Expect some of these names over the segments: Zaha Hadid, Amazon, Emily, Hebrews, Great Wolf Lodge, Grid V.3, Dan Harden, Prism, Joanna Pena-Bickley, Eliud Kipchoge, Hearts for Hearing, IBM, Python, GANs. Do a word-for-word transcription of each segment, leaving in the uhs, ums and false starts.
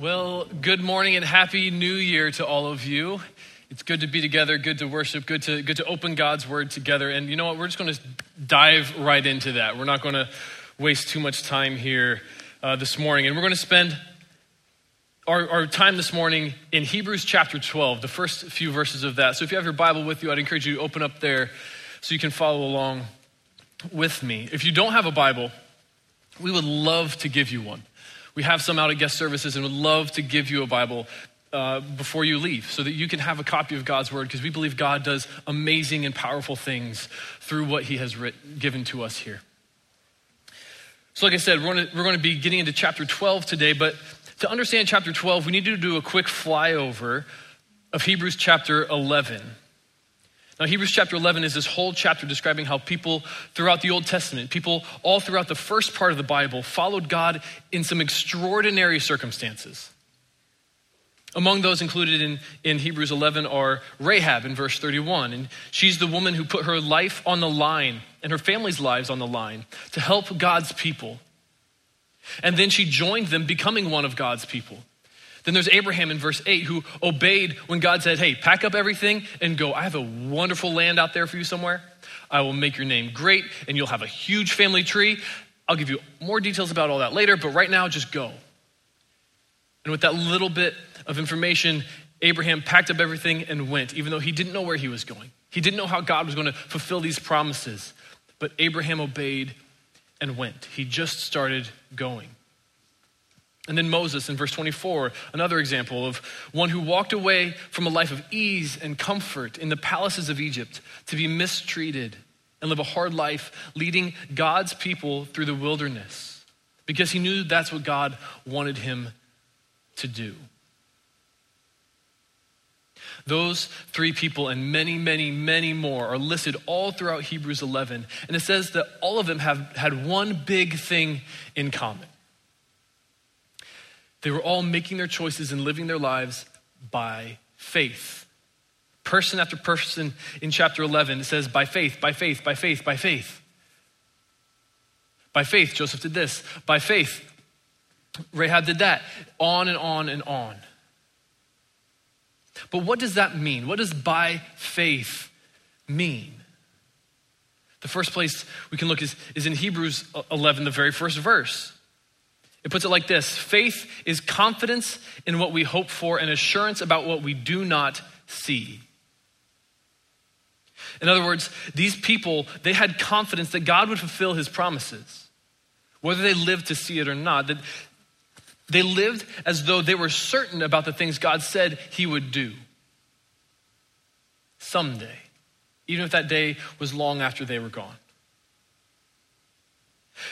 Well, good morning and happy new year to all of you. It's good to be together, good to worship, good to good to open God's word together. And you know what? We're just going to dive right into that. We're not going to waste too much time here uh, this morning. And we're going to spend our, our time this morning in Hebrews chapter twelve, the first few verses of that. So if you have your Bible with you, I'd encourage you to open up there so you can follow along with me. If you don't have a Bible, we would love to give you one. We have some out at guest services and would love to give you a Bible uh, before you leave so that you can have a copy of God's word, because we believe God does amazing and powerful things through what he has written, given to us here. So like I said, we're going we're going to be getting into chapter twelve today, but to understand chapter twelve, we need to do a quick flyover of Hebrews chapter eleven. Now, Hebrews chapter eleven is this whole chapter describing how people throughout the Old Testament, people all throughout the first part of the Bible, followed God in some extraordinary circumstances. Among those included in, in Hebrews eleven are Rahab in verse thirty-one. And she's the woman who put her life on the line and her family's lives on the line to help God's people. And then she joined them, becoming one of God's people. Then there's Abraham in verse eight, who obeyed when God said, hey, pack up everything and go. I have a wonderful land out there for you somewhere. I will make your name great and you'll have a huge family tree. I'll give you more details about all that later, but right now just go. And with that little bit of information, Abraham packed up everything and went, even though he didn't know where he was going. He didn't know how God was going to fulfill these promises, but Abraham obeyed and went. He just started going. And then Moses in verse twenty-four, another example of one who walked away from a life of ease and comfort in the palaces of Egypt to be mistreated and live a hard life, leading God's people through the wilderness because he knew that's what God wanted him to do. Those three people and many, many, many more are listed all throughout Hebrews eleven. And it says that all of them have had one big thing in common. They were all making their choices and living their lives by faith. Person after person in chapter eleven, it says by faith, by faith, by faith, by faith. By faith, Joseph did this. By faith, Rahab did that. On and on and on. But what does that mean? What does by faith mean? The first place we can look is, is in Hebrews eleven, the very first verse. It puts it like this: faith is confidence in what we hope for and assurance about what we do not see. In other words, these people, they had confidence that God would fulfill his promises, whether they lived to see it or not. That they lived as though they were certain about the things God said he would do someday, even if that day was long after they were gone.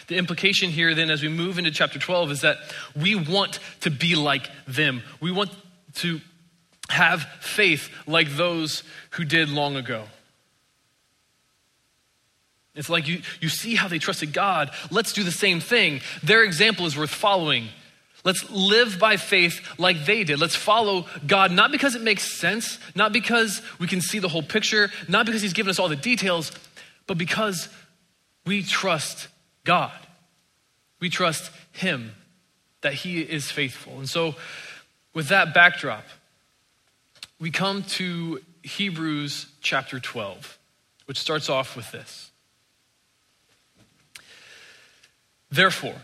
The implication here then, as we move into chapter twelve, is that we want to be like them. We want to have faith like those who did long ago. It's like you, you see how they trusted God. Let's do the same thing. Their example is worth following. Let's live by faith like they did. Let's follow God, not because it makes sense, not because we can see the whole picture, not because he's given us all the details, but because we trust God. We trust him, that he is faithful. And so with that backdrop, we come to Hebrews chapter twelve, which starts off with this. Therefore,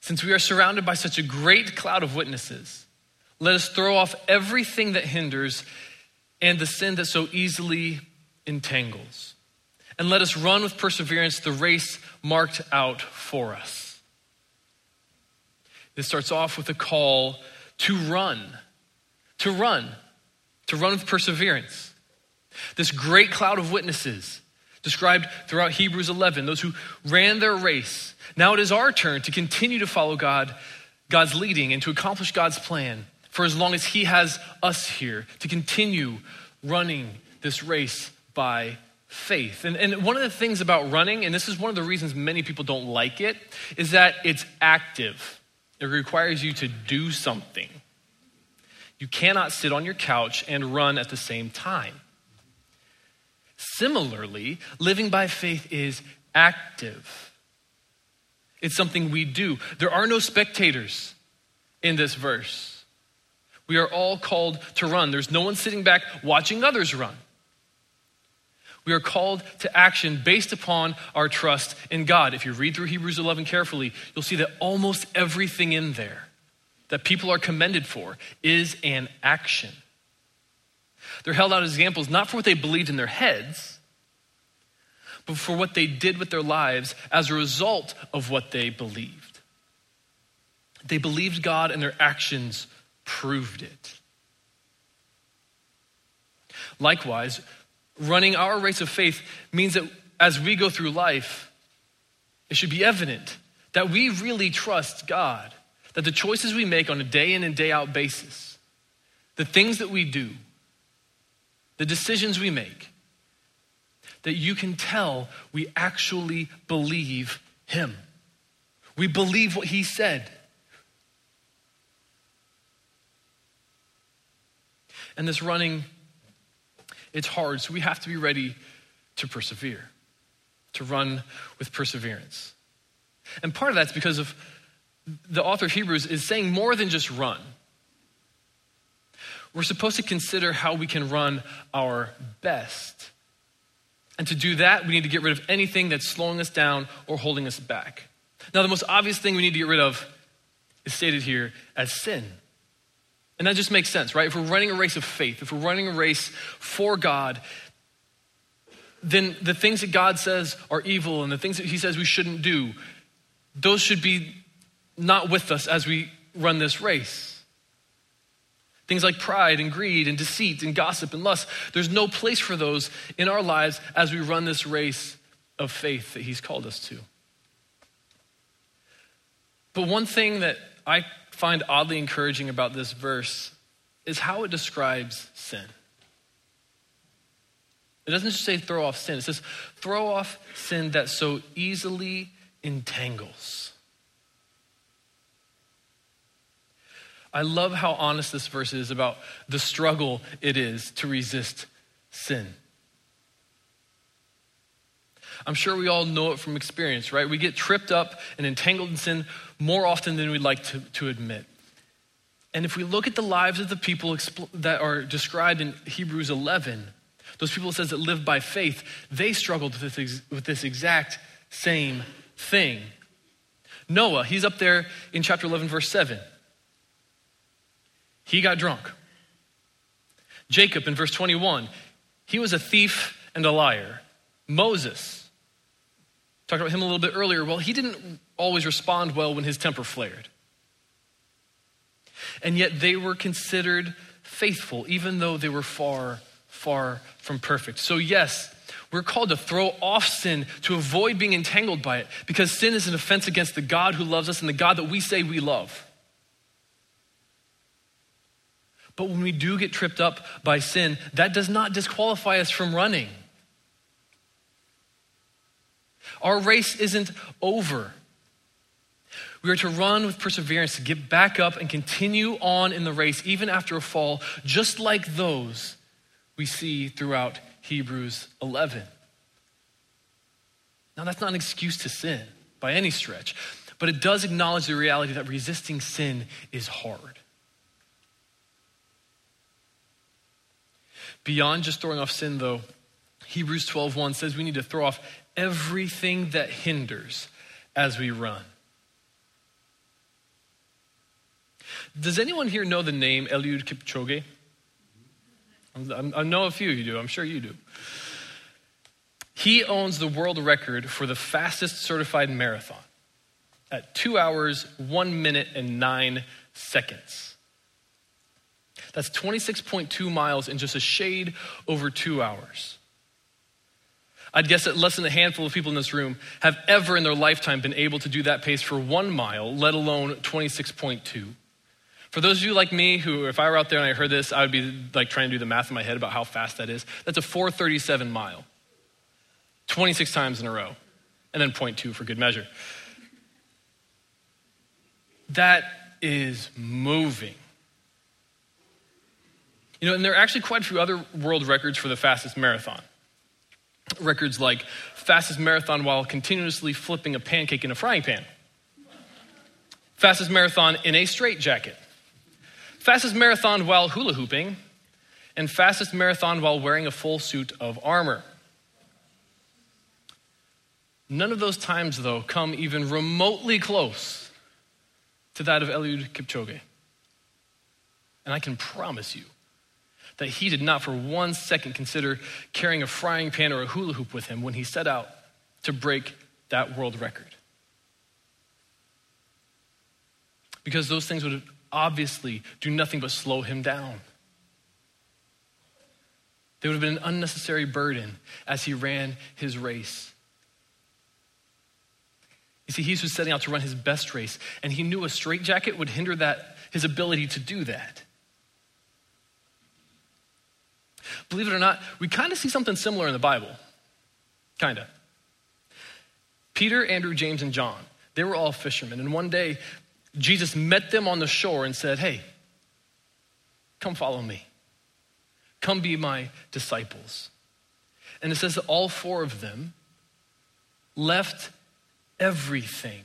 since we are surrounded by such a great cloud of witnesses, let us throw off everything that hinders and the sin that so easily entangles. And let us run with perseverance the race marked out for us. This starts off with a call to run, to run, to run with perseverance. This great cloud of witnesses described throughout Hebrews eleven, those who ran their race. Now it is our turn to continue to follow God, God's leading, and to accomplish God's plan for as long as he has us here, to continue running this race by faith. And, and one of the things about running, and this is one of the reasons many people don't like it, is that it's active. It requires you to do something. You cannot sit on your couch and run at the same time. Similarly, living by faith is active. It's something we do. There are no spectators. in this verse. We are all called to run. There's no one sitting back watching others run. We are called to action based upon our trust in God. If you read through Hebrews eleven carefully, you'll see that almost everything in there that people are commended for is an action. They're held out as examples not for what they believed in their heads, but for what they did with their lives as a result of what they believed. They believed God and their actions proved it. Likewise, running our race of faith means that as we go through life, it should be evident that we really trust God, that the choices we make on a day in and day out basis, the things that we do, the decisions we make, that you can tell we actually believe him. We believe what he said. And this running, it's hard, so we have to be ready to persevere, to run with perseverance. And part of that's because of the author of Hebrews is saying more than just run. We're supposed to consider how we can run our best. And to do that, we need to get rid of anything that's slowing us down or holding us back. Now, the most obvious thing we need to get rid of is stated here as sin. And that just makes sense, right? If we're running a race of faith, if we're running a race for God, then the things that God says are evil and the things that he says we shouldn't do, those should be not with us as we run this race. Things like pride and greed and deceit and gossip and lust, there's no place for those in our lives as we run this race of faith that he's called us to. But one thing that I find oddly encouraging about this verse is how it describes sin. It doesn't just say throw off sin. It says throw off sin that so easily entangles. I love how honest this verse is about the struggle it is to resist sin. I'm sure we all know it from experience, right? We get tripped up and entangled in sin more often than we'd like to, to admit. And if we look at the lives of the people expl- that are described in Hebrews eleven, those people, it says, that live by faith, they struggled with this, ex- with this exact same thing. Noah, he's up there in chapter eleven, verse seven. He got drunk. Jacob, in verse twenty-one, he was a thief and a liar. Moses, talked about him a little bit earlier. Well, he didn't always respond well when his temper flared. And yet they were considered faithful, even though they were far, far from perfect. So yes, we're called to throw off sin, to avoid being entangled by it, because sin is an offense against the God who loves us and the God that we say we love. But when we do get tripped up by sin, that does not disqualify us from running. Our race isn't over. We are to run with perseverance, to get back up and continue on in the race, even after a fall, just like those we see throughout Hebrews eleven. Now, that's not an excuse to sin by any stretch, but it does acknowledge the reality that resisting sin is hard. Beyond just throwing off sin, though, Hebrews twelve one says we need to throw off everything that hinders as we run. Does anyone here know the name Eliud Kipchoge? I know a few of you do. I'm sure you do. He owns the world record for the fastest certified marathon at two hours, one minute, and nine seconds. That's twenty-six point two miles in just a shade over two hours. I'd guess that less than a handful of people in this room have ever in their lifetime been able to do that pace for one mile, let alone twenty-six point two. For those of you like me who, if I were out there and I heard this, I would be like trying to do the math in my head about how fast that is. That's a four thirty-seven mile, twenty-six times in a row, and then point two for good measure. That is moving. You know, and there are actually quite a few other world records for the fastest marathon. Records like fastest marathon while continuously flipping a pancake in a frying pan. Fastest marathon in a straitjacket. Fastest marathon while hula hooping. And fastest marathon while wearing a full suit of armor. None of those times, though, come even remotely close to that of Eliud Kipchoge. And I can promise you that he did not for one second consider carrying a frying pan or a hula hoop with him when he set out to break that world record. Because those things would obviously do nothing but slow him down. They would have been an unnecessary burden as he ran his race. You see, he was setting out to run his best race, and he knew a straitjacket would hinder that his ability to do that. Believe it or not, we kind of see something similar in the Bible. Kind of. Peter, Andrew, James, and John, they were all fishermen. And one day, Jesus met them on the shore and said, hey, come follow me. Come be my disciples. And it says that all four of them left everything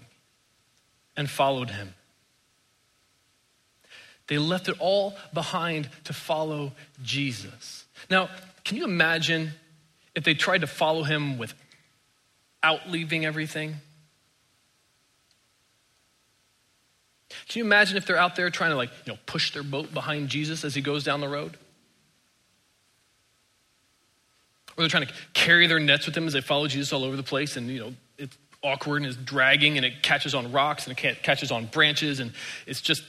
and followed him. They left it all behind to follow Jesus. Now, can you imagine if they tried to follow him without leaving everything? Can you imagine if they're out there trying to, like, you know, push their boat behind Jesus as he goes down the road? Or they're trying to carry their nets with him as they follow Jesus all over the place, and, you know, it's awkward and it's dragging and it catches on rocks and it catches on branches and it's just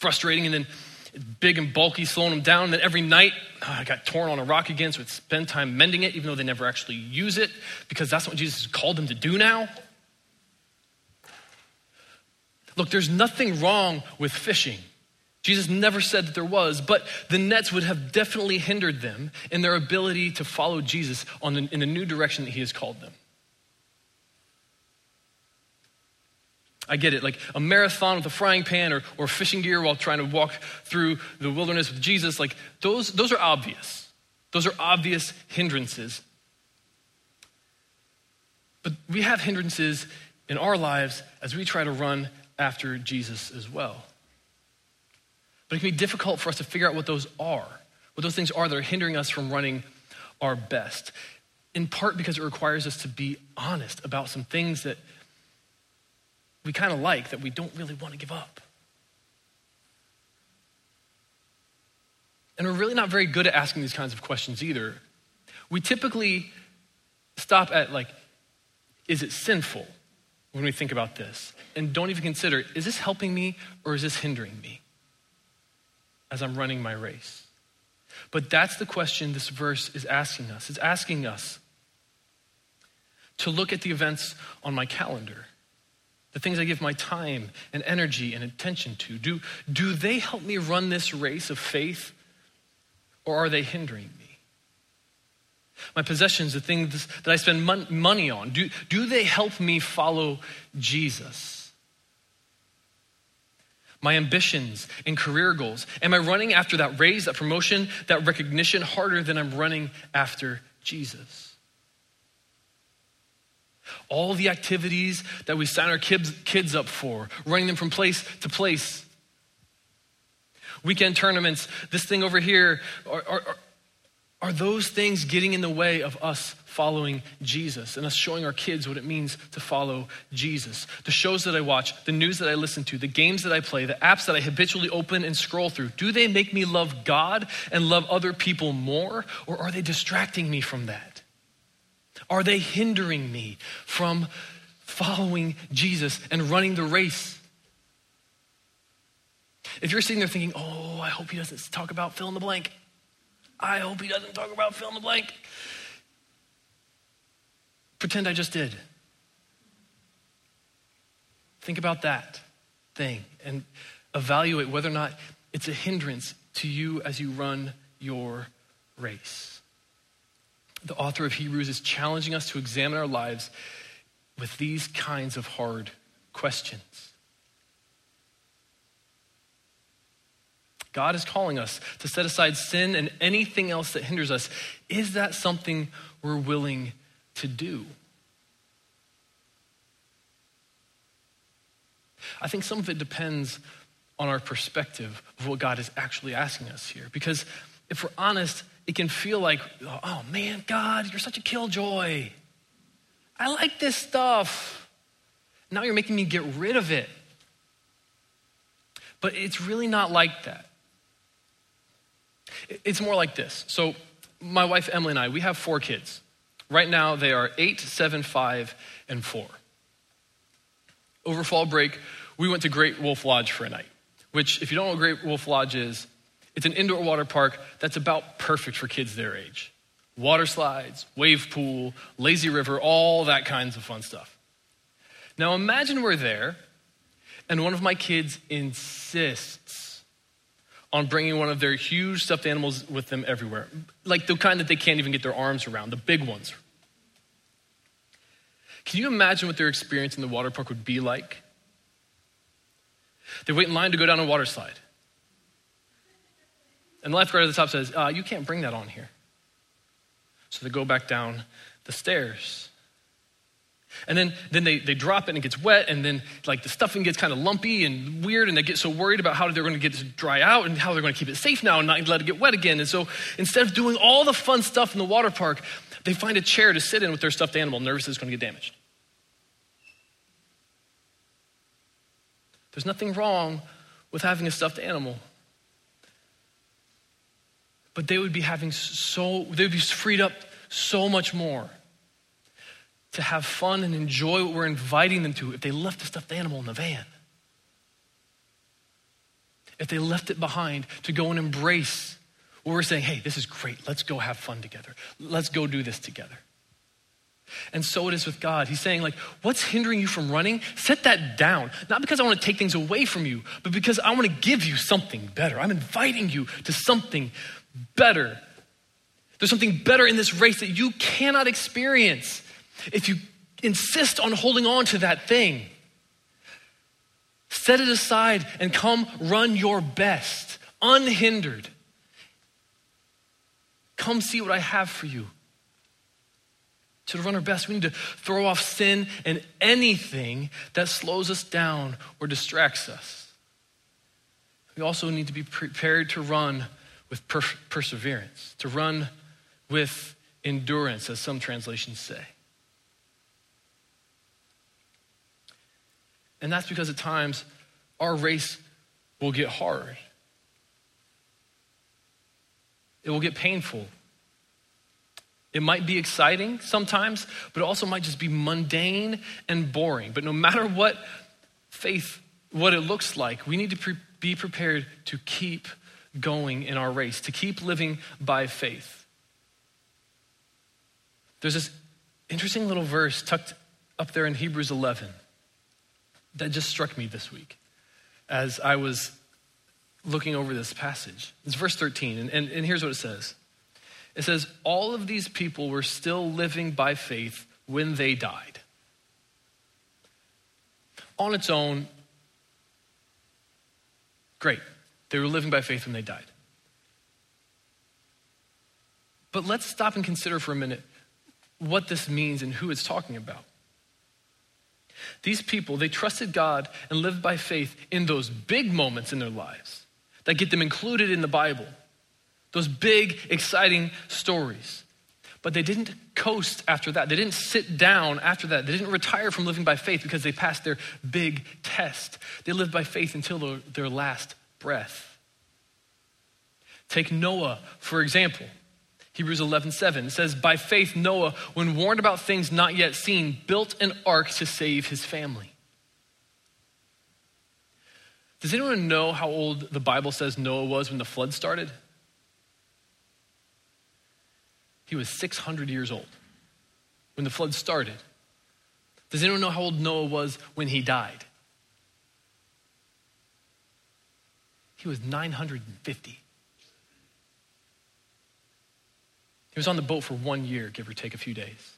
frustrating, and then it's big and bulky, slowing them down. And then every night, oh, I got torn on a rock again, so I spend time mending it, even though they never actually use it, because that's what Jesus has called them to do now. Look, there's nothing wrong with fishing. Jesus never said that there was, but the nets would have definitely hindered them in their ability to follow Jesus on the, in the new direction that he has called them. I get it, like a marathon with a frying pan or, or fishing gear while trying to walk through the wilderness with Jesus, like those, those are obvious. Those are obvious hindrances. But we have hindrances in our lives as we try to run after Jesus as well. But it can be difficult for us to figure out what those are, what those things are that are hindering us from running our best, in part because it requires us to be honest about some things that we kind of like, that we don't really want to give up. And we're really not very good at asking these kinds of questions either. We typically stop at, like, is it sinful when we think about this? And don't even consider, is this helping me or is this hindering me as I'm running my race? But that's the question this verse is asking us. It's asking us to look at the events on my calendar, the things I give my time and energy and attention to. Do, do they help me run this race of faith, or are they hindering me? My possessions, the things that I spend mon- money on, do, do they help me follow Jesus? My ambitions and career goals, am I running after that raise, that promotion, that recognition harder than I'm running after Jesus? All the activities that we sign our kids, kids up for, running them from place to place. Weekend tournaments, this thing over here, are, are, are those things getting in the way of us following Jesus and us showing our kids what it means to follow Jesus? The shows that I watch, the news that I listen to, the games that I play, the apps that I habitually open and scroll through, do they make me love God and love other people more, or are they distracting me from that? Are they hindering me from following Jesus and running the race? If you're sitting there thinking, oh, I hope he doesn't talk about fill in the blank. I hope he doesn't talk about fill in the blank. Pretend I just did. Think about that thing and evaluate whether or not it's a hindrance to you as you run your race. The author of Hebrews is challenging us to examine our lives with these kinds of hard questions. God is calling us to set aside sin and anything else that hinders us. Is that something we're willing to do? I think some of it depends on our perspective of what God is actually asking us here. Because if we're honest, it can feel like, oh man, God, you're such a killjoy. I like this stuff. Now you're making me get rid of it. But it's really not like that. It's more like this. So my wife, Emily, and I, we have four kids. Right now, they are eight, seven, five, and four. Over fall break, we went to Great Wolf Lodge for a night, which, if you don't know what Great Wolf Lodge is, it's an indoor water park that's about perfect for kids their age. Water slides, wave pool, lazy river, all that kinds of fun stuff. Now imagine we're there, and one of my kids insists on bringing one of their huge stuffed animals with them everywhere, like the kind that they can't even get their arms around, the big ones. Can you imagine what their experience in the water park would be like? They wait in line to go down a water slide. And the lifeguard at the top says, uh, you can't bring that on here. So they go back down the stairs. And then, then they, they drop it and it gets wet, and then like the stuffing gets kind of lumpy and weird, and they get so worried about how they're gonna get it to dry out and how they're gonna keep it safe now and not let it get wet again. And so instead of doing all the fun stuff in the water park, they find a chair to sit in with their stuffed animal, nervous it's gonna get damaged. There's nothing wrong with having a stuffed animal. But they would be having so, they would be freed up so much more to have fun and enjoy what we're inviting them to if they left the stuffed animal in the van. If they left it behind to go and embrace what we're saying, hey, this is great. Let's go have fun together. Let's go do this together. And so it is with God. He's saying, like, what's hindering you from running? Set that down. Not because I want to take things away from you, but because I want to give you something better. I'm inviting you to something better. There's something better in this race that you cannot experience if you insist on holding on to that thing. Set it aside and come run your best, unhindered. Come see what I have for you. To run our best, we need to throw off sin and anything that slows us down or distracts us. We also need to be prepared to run with per- perseverance, to run with endurance, as some translations say. And that's because at times our race will get hard. It will get painful. It might be exciting sometimes, but it also might just be mundane and boring. But no matter what faith, what it looks like, we need to pre- be prepared to keep going in our race, to keep living by faith. There's this interesting little verse tucked up there in Hebrews eleven that just struck me this week as I was looking over this passage. It's verse thirteen, and, and, and here's what it says. It says, all of these people were still living by faith when they died. On its own, great. They were living by faith when they died. But let's stop and consider for a minute what this means and who it's talking about. These people, they trusted God and lived by faith in those big moments in their lives that get them included in the Bible. Those big, exciting stories. But they didn't coast after that. They didn't sit down after that. They didn't retire from living by faith because they passed their big test. They lived by faith until their last breath. Take Noah, for example. Hebrews eleven seven says, by faith, Noah, when warned about things not yet seen, built an ark to save his family. Does anyone know how old the Bible says Noah was when the flood started? He was six hundred years old when the flood started. Does anyone know how old Noah was when he died? He was nine hundred fifty. He was on the boat for one year, give or take a few days.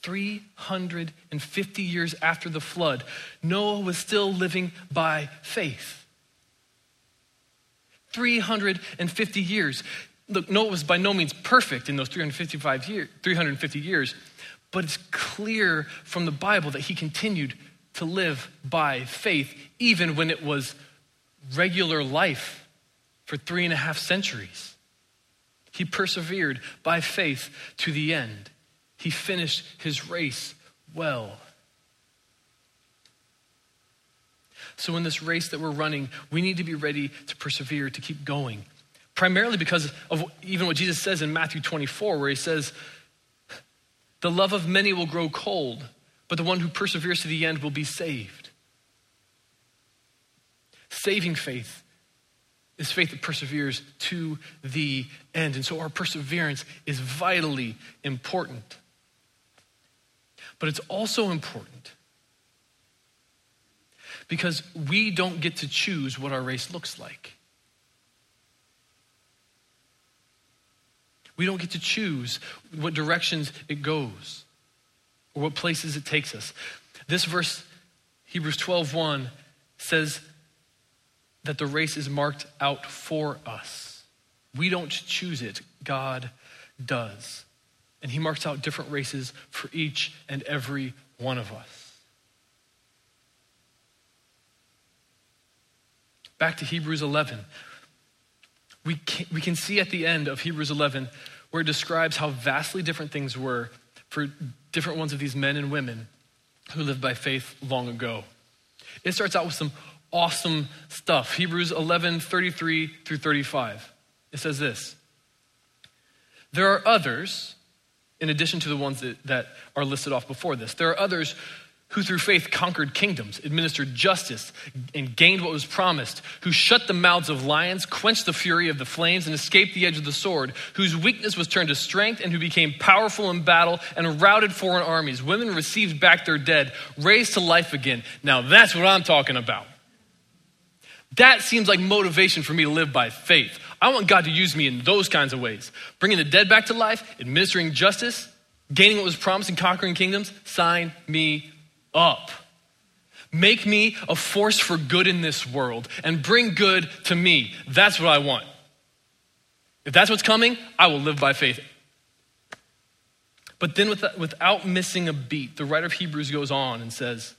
three hundred fifty years after the flood, Noah was still living by faith. three hundred fifty years. Look, Noah was by no means perfect in those three hundred fifty-five years, three hundred fifty years, but it's clear from the Bible that he continued to live by faith, even when it was regular life for three and a half centuries. He persevered by faith to the end. He finished his race well. So in this race that we're running, we need to be ready to persevere, to keep going. Primarily because of even what Jesus says in Matthew twenty-four, where he says, the love of many will grow cold, but the one who perseveres to the end will be saved. Saving faith is faith that perseveres to the end. And so our perseverance is vitally important. But it's also important because we don't get to choose what our race looks like. We don't get to choose what directions it goes or what places it takes us. This verse, Hebrews twelve one, says that the race is marked out for us. We don't choose it, God does. And he marks out different races for each and every one of us. Back to Hebrews eleven. We can, we can see at the end of Hebrews eleven where it describes how vastly different things were for different ones of these men and women who lived by faith long ago. It starts out with some awesome stuff. Hebrews eleven, thirty-three through thirty-five. It says this. There are others, in addition to the ones that, that are listed off before this, there are others who through faith conquered kingdoms, administered justice, and gained what was promised, who shut the mouths of lions, quenched the fury of the flames, and escaped the edge of the sword, whose weakness was turned to strength, and who became powerful in battle and routed foreign armies. Women received back their dead, raised to life again. Now that's what I'm talking about. That seems like motivation for me to live by faith. I want God to use me in those kinds of ways. Bringing the dead back to life, administering justice, gaining what was promised, and conquering kingdoms. Sign me up. Make me a force for good in this world and bring good to me. That's what I want. If that's what's coming, I will live by faith. But then without, without missing a beat, the writer of Hebrews goes on and says,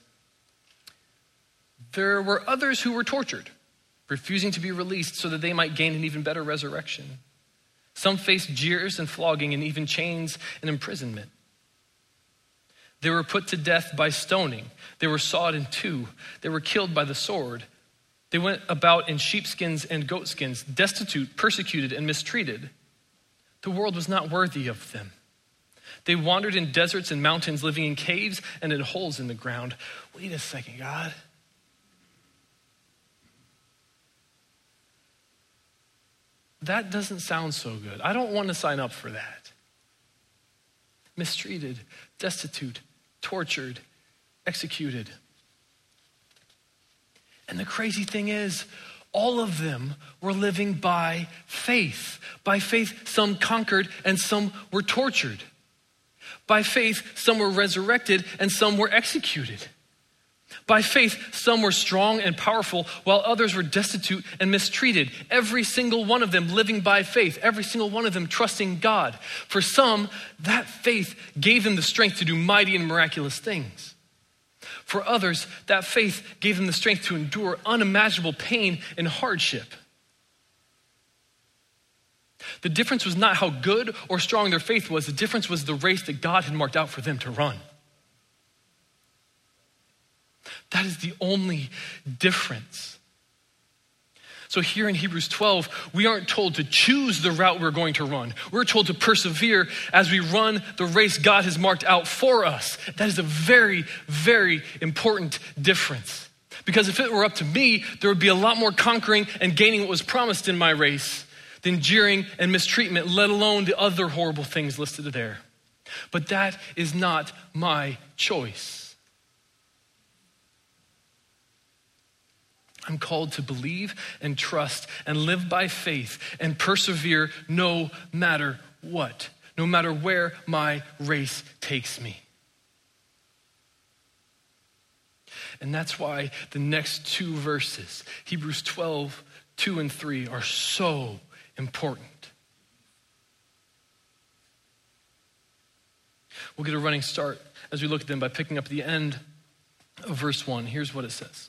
there were others who were tortured, refusing to be released so that they might gain an even better resurrection. Some faced jeers and flogging and even chains and imprisonment. They were put to death by stoning. They were sawed in two. They were killed by the sword. They went about in sheepskins and goatskins, destitute, persecuted, and mistreated. The world was not worthy of them. They wandered in deserts and mountains, living in caves and in holes in the ground. Wait a second, God. That doesn't sound so good. I don't want to sign up for that. Mistreated, destitute, tortured, executed. And the crazy thing is, all of them were living by faith. By faith, some conquered and some were tortured. By faith, some were resurrected and some were executed. By faith, some were strong and powerful, while others were destitute and mistreated. Every single one of them living by faith. Every single one of them trusting God. For some, that faith gave them the strength to do mighty and miraculous things. For others, that faith gave them the strength to endure unimaginable pain and hardship. The difference was not how good or strong their faith was. The difference was the race that God had marked out for them to run. That is the only difference. So here in Hebrews twelve, we aren't told to choose the route we're going to run. We're told to persevere as we run the race God has marked out for us. That is a very, very important difference. Because if it were up to me, there would be a lot more conquering and gaining what was promised in my race than jeering and mistreatment, let alone the other horrible things listed there. But that is not my choice. I'm called to believe and trust and live by faith and persevere no matter what, no matter where my race takes me. And that's why the next two verses, Hebrews twelve, two and three, are so important. We'll get a running start as we look at them by picking up the end of verse one. Here's what it says.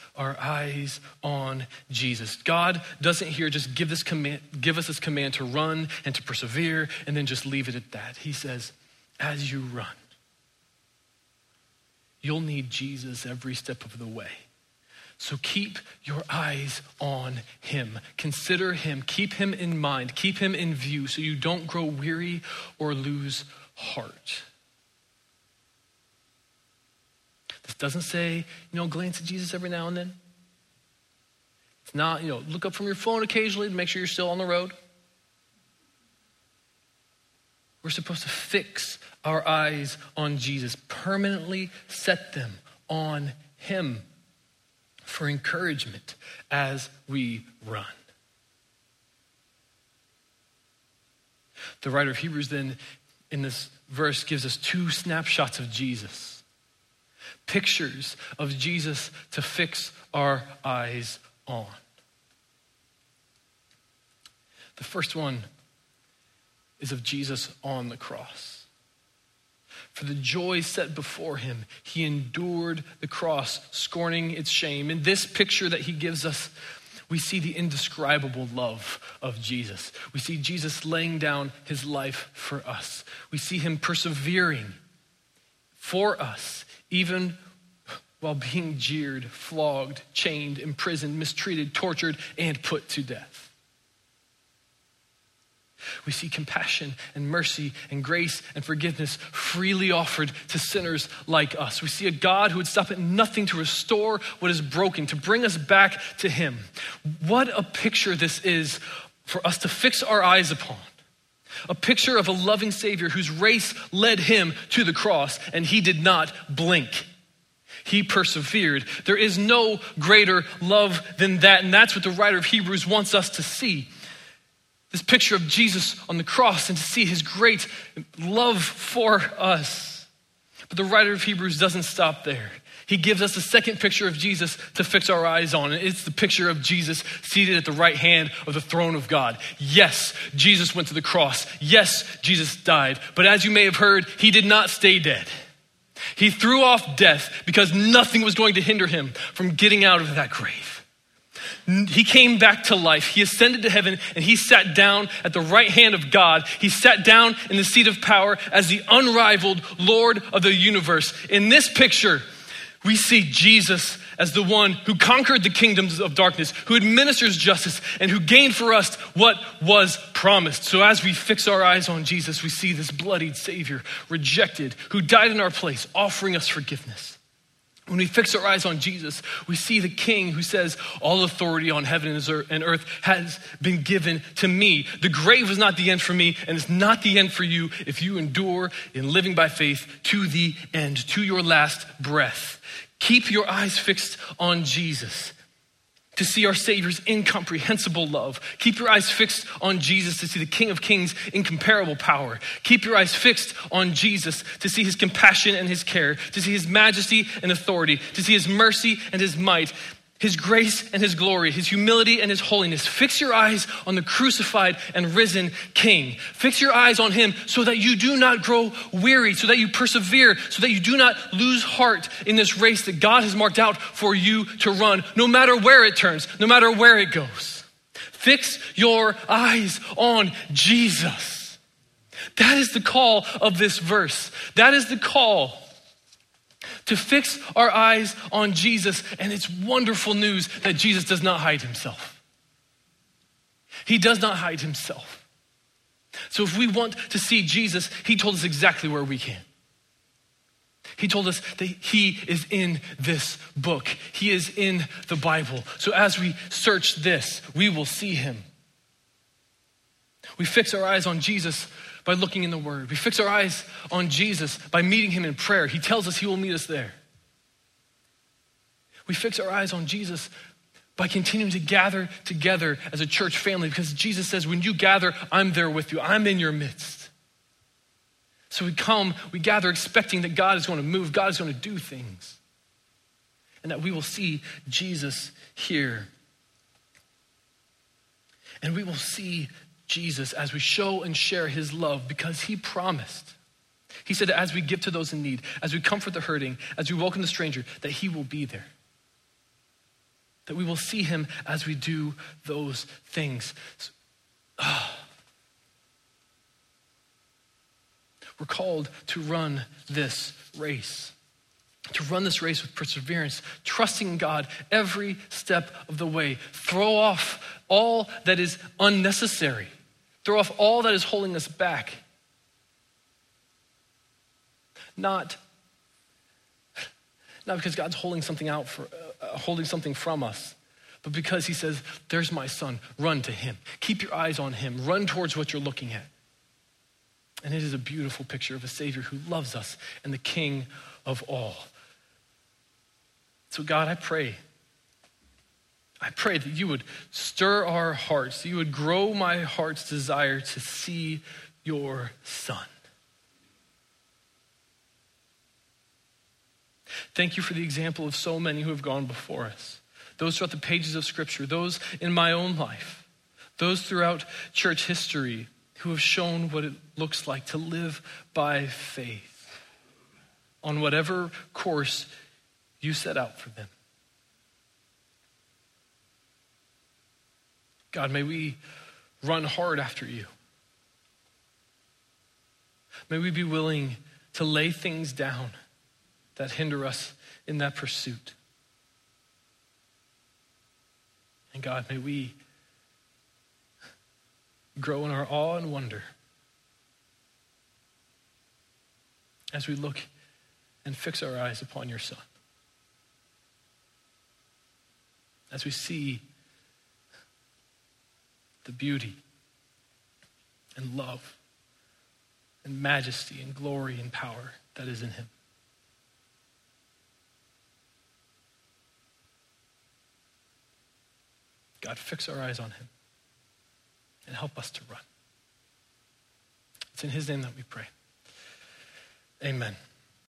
our eyes on Jesus. God doesn't here just give this command, give us this command to run and to persevere and then just leave it at that. He says, as you run, you'll need Jesus every step of the way. So keep your eyes on him. Consider him. Keep him in mind. Keep him in view so you don't grow weary or lose heart. This doesn't say, you know, glance at Jesus every now and then. It's not, you know, look up from your phone occasionally to make sure you're still on the road. We're supposed to fix our eyes on Jesus, permanently set them on him for encouragement as we run. The writer of Hebrews then, in this verse, gives us two snapshots of Jesus. Pictures of Jesus to fix our eyes on. The first one is of Jesus on the cross. For the joy set before him, he endured the cross, scorning its shame. In this picture that he gives us, we see the indescribable love of Jesus. We see Jesus laying down his life for us. We see him persevering for us, even while being jeered, flogged, chained, imprisoned, mistreated, tortured, and put to death. We see compassion and mercy and grace and forgiveness freely offered to sinners like us. We see a God who would stop at nothing to restore what is broken, to bring us back to him. What a picture this is for us to fix our eyes upon. A picture of a loving Savior whose race led him to the cross, and he did not blink. He persevered. There is no greater love than that, and that's what the writer of Hebrews wants us to see. This picture of Jesus on the cross and to see his great love for us. But the writer of Hebrews doesn't stop there. He gives us a second picture of Jesus to fix our eyes on. And it's the picture of Jesus seated at the right hand of the throne of God. Yes, Jesus went to the cross. Yes, Jesus died. But as you may have heard, he did not stay dead. He threw off death because nothing was going to hinder him from getting out of that grave. He came back to life. He ascended to heaven and he sat down at the right hand of God. He sat down in the seat of power as the unrivaled Lord of the universe. In this picture, we see Jesus as the one who conquered the kingdoms of darkness, who administers justice, and who gained for us what was promised. So as we fix our eyes on Jesus, we see this bloodied Savior, rejected, who died in our place, offering us forgiveness. When we fix our eyes on Jesus, we see the King who says, all authority on heaven and earth has been given to me. The grave was not the end for me, and it's not the end for you if you endure in living by faith to the end, to your last breath. Keep your eyes fixed on Jesus to see our Savior's incomprehensible love. Keep your eyes fixed on Jesus to see the King of Kings' incomparable power. Keep your eyes fixed on Jesus to see his compassion and his care, to see his majesty and authority, to see his mercy and his might, his grace and his glory, his humility and his holiness. Fix your eyes on the crucified and risen King. Fix your eyes on him so that you do not grow weary, so that you persevere, so that you do not lose heart in this race that God has marked out for you to run, no matter where it turns, no matter where it goes. Fix your eyes on Jesus. That is the call of this verse. That is the call to fix our eyes on Jesus, and it's wonderful news that Jesus does not hide himself. He does not hide himself. So if we want to see Jesus, he told us exactly where we can. He told us that he is in this book. He is in the Bible. So as we search this, we will see him. We fix our eyes on Jesus by looking in the Word. We fix our eyes on Jesus by meeting him in prayer. He tells us he will meet us there. We fix our eyes on Jesus by continuing to gather together as a church family, because Jesus says, when you gather, I'm there with you. I'm in your midst. So we come, we gather expecting that God is going to move, God is going to do things, and that we will see Jesus here. And we will see Jesus as we show and share his love, because he promised. He said that as we give to those in need, as we comfort the hurting, as we welcome the stranger, that he will be there. That we will see him as we do those things. So, oh. We're called to run this race, to run this race with perseverance, trusting God every step of the way. Throw off all that is unnecessary. Throw off all that is holding us back. Not, not because God's holding something out for, uh, holding something from us, but because he says, there's my son, run to him. Keep your eyes on him. Run towards what you're looking at. And it is a beautiful picture of a Savior who loves us and the King of all. So God, I pray, I pray that you would stir our hearts, that you would grow my heart's desire to see your son. Thank you for the example of so many who have gone before us. Those throughout the pages of Scripture, those in my own life, those throughout church history, who have shown what it looks like to live by faith on whatever course you set out for them. God, may we run hard after you. May we be willing to lay things down that hinder us in that pursuit. And God, may we grow in our awe and wonder as we look and fix our eyes upon your son. As we see the beauty and love and majesty and glory and power that is in him. God, fix our eyes on him. And help us to run. It's in his name that we pray. Amen.